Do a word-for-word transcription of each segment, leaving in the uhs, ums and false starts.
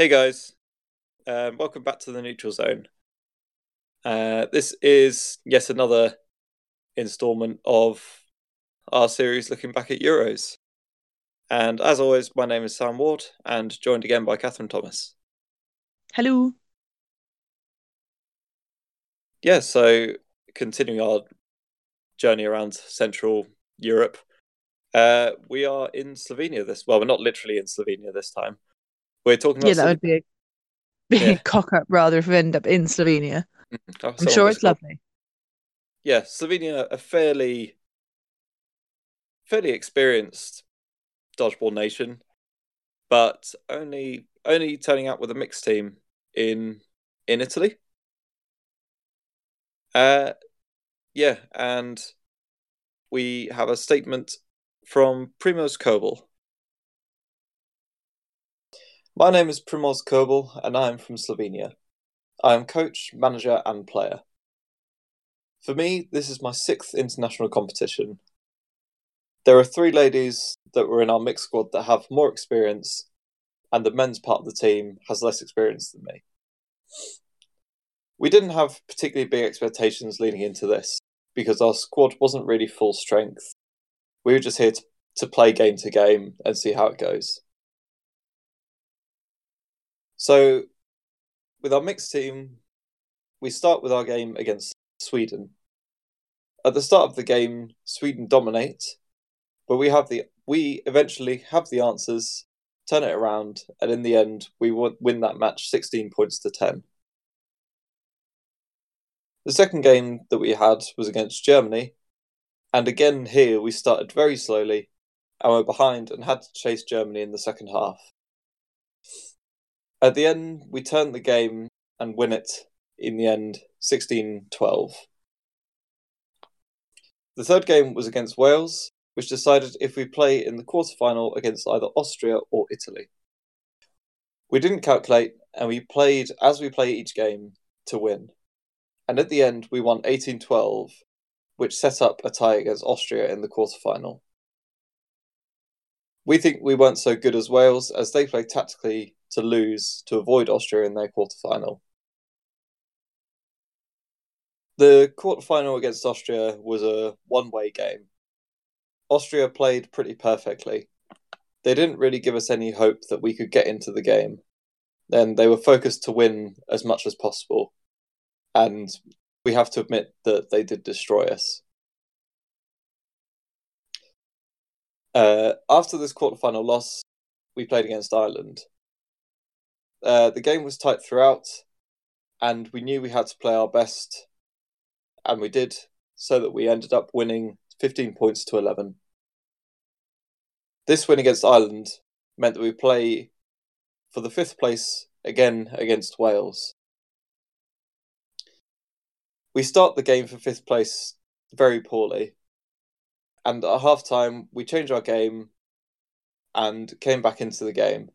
Hey guys, um, welcome back to the Neutral Zone. Uh, this is yet another instalment of our series looking back at Euros. And as always, my name is Sam Ward and joined again by Catherine Thomas. Hello. Yeah, so continuing our journey around Central Europe, uh, we are in Slovenia this, well, we're not literally in Slovenia this time. We're talking about yeah, that Slovenia. Would be a, be yeah. a cock-up rather if we end up in Slovenia. Oh, I'm sure it's lovely. Yeah, Slovenia, a fairly, fairly experienced dodgeball nation, but only only turning out with a mixed team in in Italy. Uh, yeah, and we have a statement from Primož Kerbel. My name is Primož Kerbel, and I am from Slovenia. I am coach, manager, and player. For me, this is my sixth international competition. There are three ladies that were in our mixed squad that have more experience, and the men's part of the team has less experience than me. We didn't have particularly big expectations leading into this, because our squad wasn't really full strength. We were just here to, to play game to game and see how it goes. So, with our mixed team, we start with our game against Sweden. At the start of the game, Sweden dominate, but we have the we eventually have the answers, turn it around, and in the end, we win that match sixteen points to ten. The second game that we had was against Germany, and again here we started very slowly, and were behind and had to chase Germany in the second half. At the end, we turn the game and win it in the end, sixteen twelve. The third game was against Wales, which decided if we play in the quarterfinal against either Austria or Italy. We didn't calculate, and we played as we play each game to win. And at the end, we won eighteen twelve, which set up a tie against Austria in the quarterfinal. We think we weren't so good as Wales, as they played tactically to lose to avoid Austria in their quarterfinal. The quarterfinal against Austria was a one-way game. Austria played pretty perfectly. They didn't really give us any hope that we could get into the game. Then they were focused to win as much as possible. And we have to admit that they did destroy us. Uh, after this quarterfinal loss, we played against Ireland. Uh, the game was tight throughout, and we knew we had to play our best, and we did, so that we ended up winning fifteen points to eleven. This win against Ireland meant that we play for the fifth place again against Wales. We start the game for fifth place very poorly, and at half-time we changed our game and came back into the game.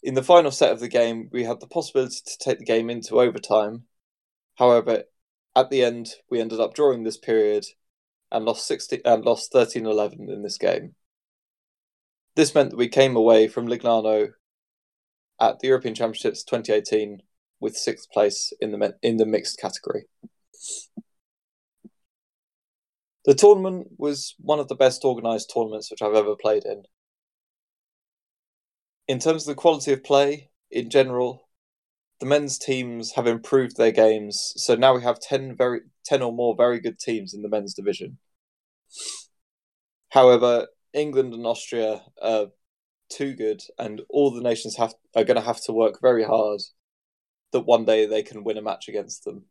In the final set of the game, we had the possibility to take the game into overtime. However, at the end, we ended up drawing this period and lost thirteen eleven in this game. This meant that we came away from Lignano at the European Championships twenty eighteen with sixth place in the in the mixed category. The tournament was one of the best organised tournaments which I've ever played in. In terms of the quality of play, in general, the men's teams have improved their games, so now we have ten, very, ten or more very good teams in the men's division. However, England and Austria are too good, and all the nations have, are going to have to work very hard that one day they can win a match against them.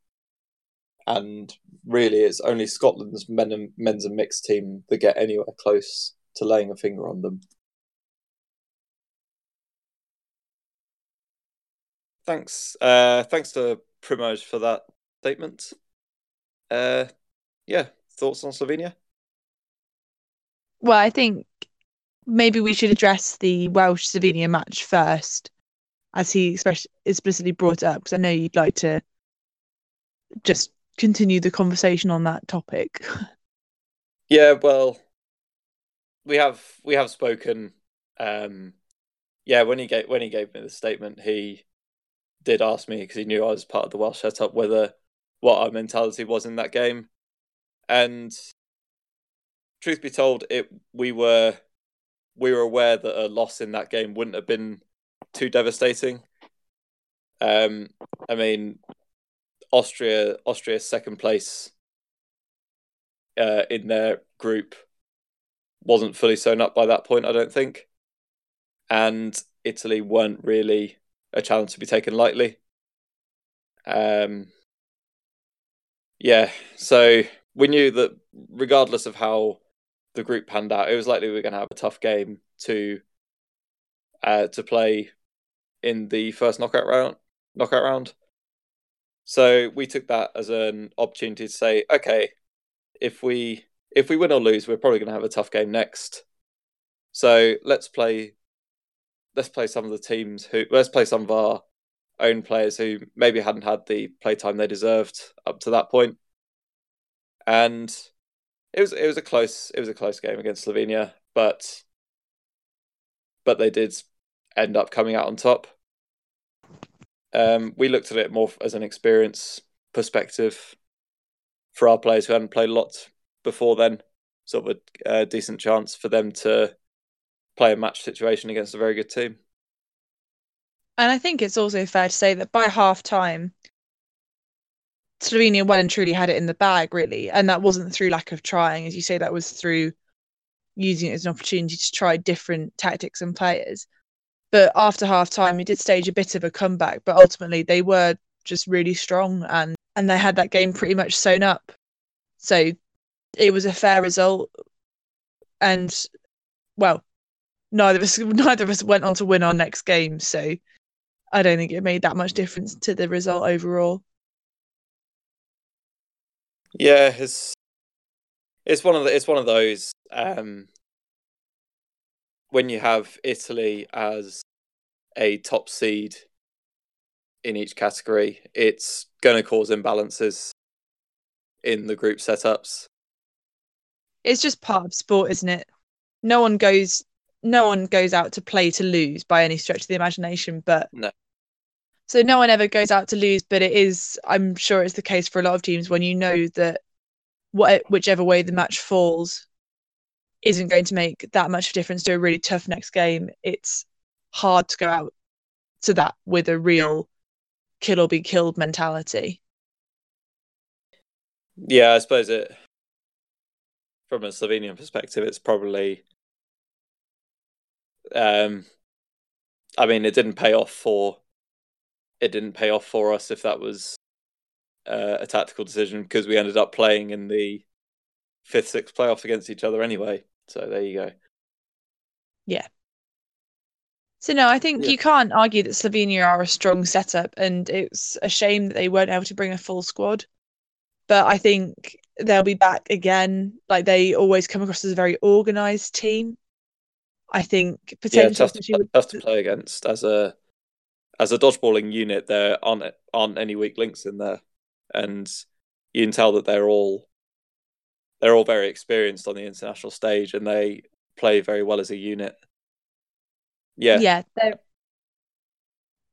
And really, it's only Scotland's men and, men's and mixed team that get anywhere close to laying a finger on them. Thanks, uh, thanks to Primož for that statement. Uh, yeah, thoughts on Slovenia? Well, I think maybe we should address the Welsh-Slovenia match first, as he explicitly brought up, because I know you'd like to just continue the conversation on that topic. Yeah, well, we have we have spoken. Um, yeah, when he gave when he gave me the statement, he did ask me, because he knew I was part of the Welsh setup, whether what our mentality was in that game. And truth be told, it we were we were aware that a loss in that game wouldn't have been too devastating. Um, I mean, Austria Austria's second place uh, in their group wasn't fully sewn up by that point, I don't think. And Italy weren't really a challenge to be taken lightly. Um, yeah, so we knew that regardless of how the group panned out, it was likely we were going to have a tough game to uh, to play in the first knockout round. Knockout round. So we took that as an opportunity to say, okay, if we if we win or lose, we're probably going to have a tough game next. So let's play. Let's play some of the teams who. Let's play some of our own players who maybe hadn't had the play time they deserved up to that point. And it was it was a close it was a close game against Slovenia, but but they did end up coming out on top. Um, we looked at it more as an experience perspective for our players who hadn't played a lot before then. Sort of a, a decent chance for them to play a match situation against a very good team. And I think it's also fair to say that by half time, Slovenia well and truly had it in the bag, really. And that wasn't through lack of trying. As you say, that was through using it as an opportunity to try different tactics and players. But after half time, we did stage a bit of a comeback, but ultimately they were just really strong and, and they had that game pretty much sewn up. So it was a fair result. And, well, Neither of us, neither of us went on to win our next game, so I don't think it made that much difference to the result overall. Yeah, it's it's one of the, it's one of those um, when you have Italy as a top seed in each category, it's going to cause imbalances in the group setups. It's just part of sport, isn't it? No one goes. No one goes out to play to lose by any stretch of the imagination, but no. So no one ever goes out to lose, but it is, I'm sure it's the case for a lot of teams when you know that what, whichever way the match falls isn't going to make that much of a difference to a really tough next game. It's hard to go out to that with a real kill or be killed mentality. Yeah, I suppose it, from a Slovenian perspective, it's probably Um, I mean, it didn't pay off for it didn't pay off for us if that was uh, a tactical decision, because we ended up playing in the fifth, sixth playoff against each other anyway. So there you go. Yeah. So no, I think yeah. you can't argue that Slovenia are a strong setup, and it's a shame that they weren't able to bring a full squad. But I think they'll be back again. Like, they always come across as a very organised team. I think potentially yeah, tough, to, would... tough to play against as a as a dodgeballing unit. There aren't aren't any weak links in there, and you can tell that they're all they're all very experienced on the international stage, and they play very well as a unit. Yeah, yeah, they're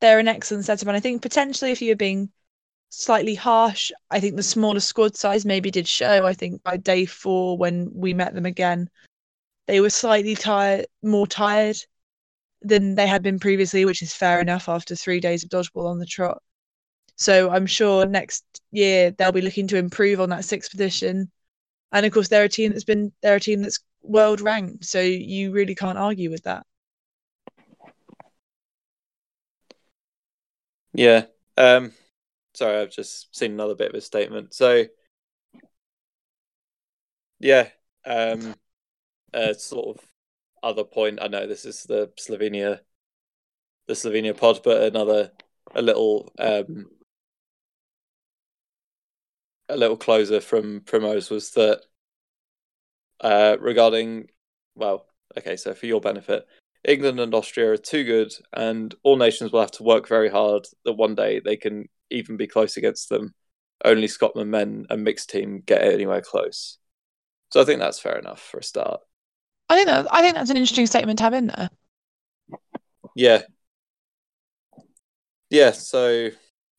they're an excellent setup, and I think potentially if you were being slightly harsh, I think the smaller squad size maybe did show. I think by day four when we met them again, they were slightly tired, more tired than they had been previously, which is fair enough after three days of dodgeball on the trot. So I'm sure next year they'll be looking to improve on that sixth position. And of course, they're a team that's been they're a team that's world ranked, so you really can't argue with that. Yeah. Um, sorry, I've just seen another bit of a statement. So, yeah. Um, Uh, sort of other point. I know this is the Slovenia, the Slovenia pod, but another a little um, a little closer from Primož was that uh, regarding well, okay, so for your benefit, England and Austria are too good, and all nations will have to work very hard that one day they can even be close against them. Only Scotland men and mixed team get anywhere close. So I think that's fair enough for a start. I think that I think that's an interesting statement to have in there. Yeah. Yeah, so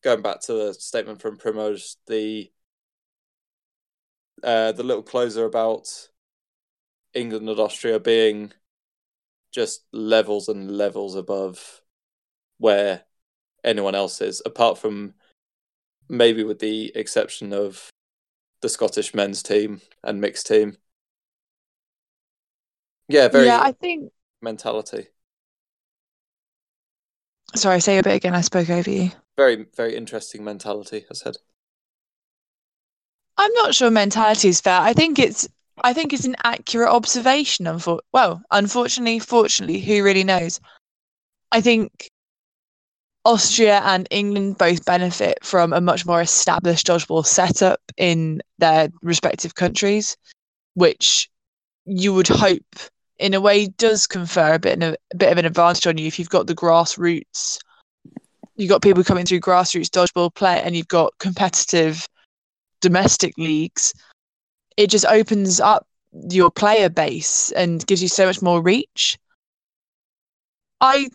going back to the statement from Primož, the uh, the little closer about England and Austria being just levels and levels above where anyone else is, apart from maybe with the exception of the Scottish men's team and mixed team. Yeah, very yeah, I think... mentality. Sorry, say a bit again. I spoke over you. Very, very interesting mentality, I said. I'm not sure mentality is fair. I think it's I think it's an accurate observation. Unfor- well, unfortunately, fortunately, who really knows? I think Austria and England both benefit from a much more established dodgeball setup in their respective countries, which you would hope in a way does confer a bit, a bit of an advantage on you if you've got the grassroots. You've got people coming through grassroots dodgeball play and you've got competitive domestic leagues. It just opens up your player base and gives you so much more reach. I,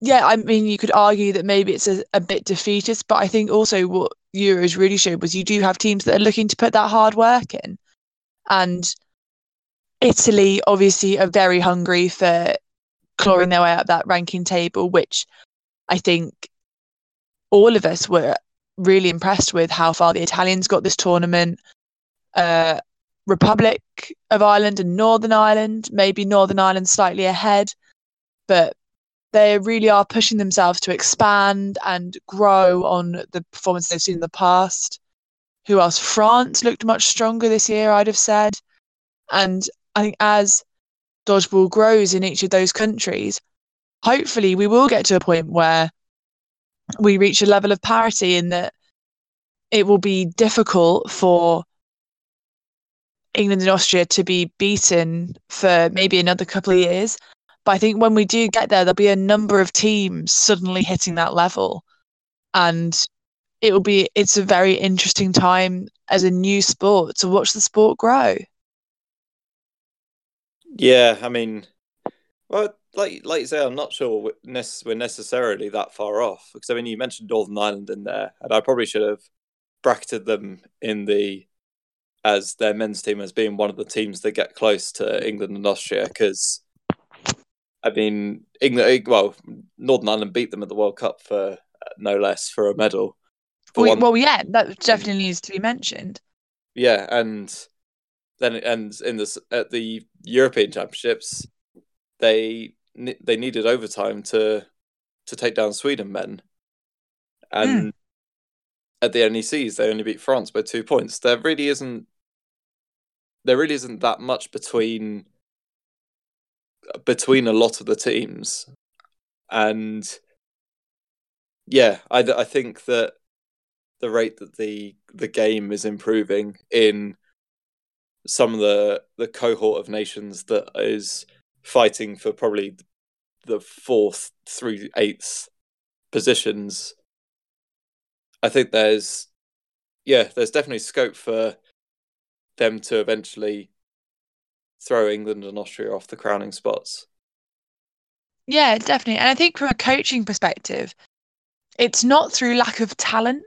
yeah, I mean, you could argue that maybe it's a, a bit defeatist, but I think also what Euros really showed was you do have teams that are looking to put that hard work in. And Italy, obviously, are very hungry for clawing their way up that ranking table, which I think all of us were really impressed with how far the Italians got this tournament. Uh, Republic of Ireland and Northern Ireland, maybe Northern Ireland slightly ahead, but they really are pushing themselves to expand and grow on the performance they've seen in the past. Who else? France looked much stronger this year, I'd have said. And I think as dodgeball grows in each of those countries, hopefully we will get to a point where we reach a level of parity in that it will be difficult for England and Austria to be beaten for maybe another couple of years. But I think when we do get there, there'll be a number of teams suddenly hitting that level. And it will be, it's a very interesting time as a new sport to watch the sport grow. Yeah, I mean, well, like like you say, I'm not sure we're necessarily that far off. Because, I mean, you mentioned Northern Ireland in there, and I probably should have bracketed them in the as their men's team as being one of the teams that get close to England and Austria. Because, I mean, England, well, Northern Ireland beat them at the World Cup for uh, no less for a medal. For well, one... well, yeah, that definitely needs to be mentioned. Yeah, and then and in the at the European Championships, they they needed overtime to to take down Sweden men, and mm. at the N E Cs they only beat France by two points. There really isn't there really isn't that much between between a lot of the teams, and yeah, I I think that the rate that the the game is improving in some of the, the cohort of nations that is fighting for probably the fourth through eighth positions, I think there's, yeah, there's definitely scope for them to eventually throw England and Austria off the crowning spots. Yeah, definitely. And I think from a coaching perspective, it's not through lack of talent.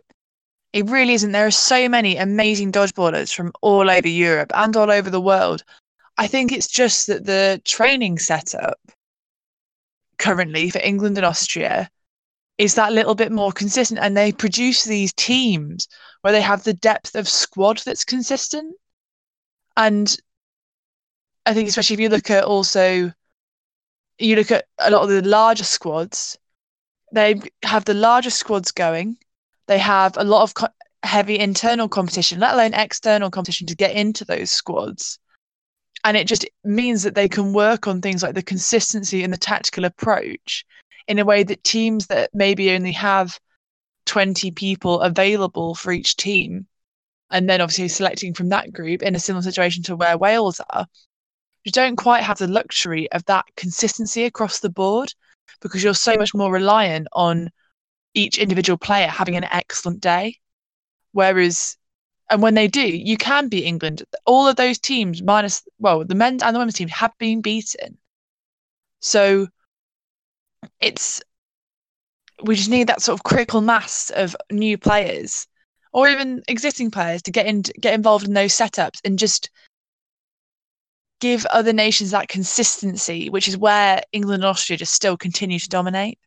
It really isn't. There are so many amazing dodgeballers from all over Europe and all over the world. I think it's just that the training setup currently for England and Austria is that little bit more consistent, and they produce these teams where they have the depth of squad that's consistent. And I think especially if you look at also, you look at a lot of the larger squads, they have the larger squads going. They have a lot of co- heavy internal competition, let alone external competition, to get into those squads. And it just means that they can work on things like the consistency and the tactical approach in a way that teams that maybe only have twenty people available for each team, and then obviously selecting from that group in a similar situation to where Wales are, you don't quite have the luxury of that consistency across the board because you're so much more reliant on each individual player having an excellent day. Whereas, and when they do, you can beat England. All of those teams, minus, well, the men's and the women's team, have been beaten. So it's we just need that sort of critical mass of new players or even existing players to get in, get involved in those setups and just give other nations that consistency, which is where England and Austria just still continue to dominate.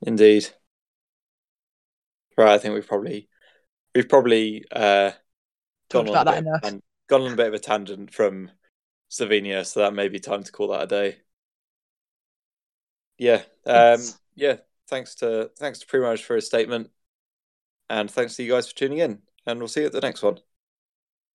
Indeed. Right, I think we've probably we've probably uh, talked about that enough. And gone on a bit of a tangent from Slovenia, so that may be time to call that a day. Yeah, um, yeah. Thanks to thanks to Primož for his statement, and thanks to you guys for tuning in. And we'll see you at the next one.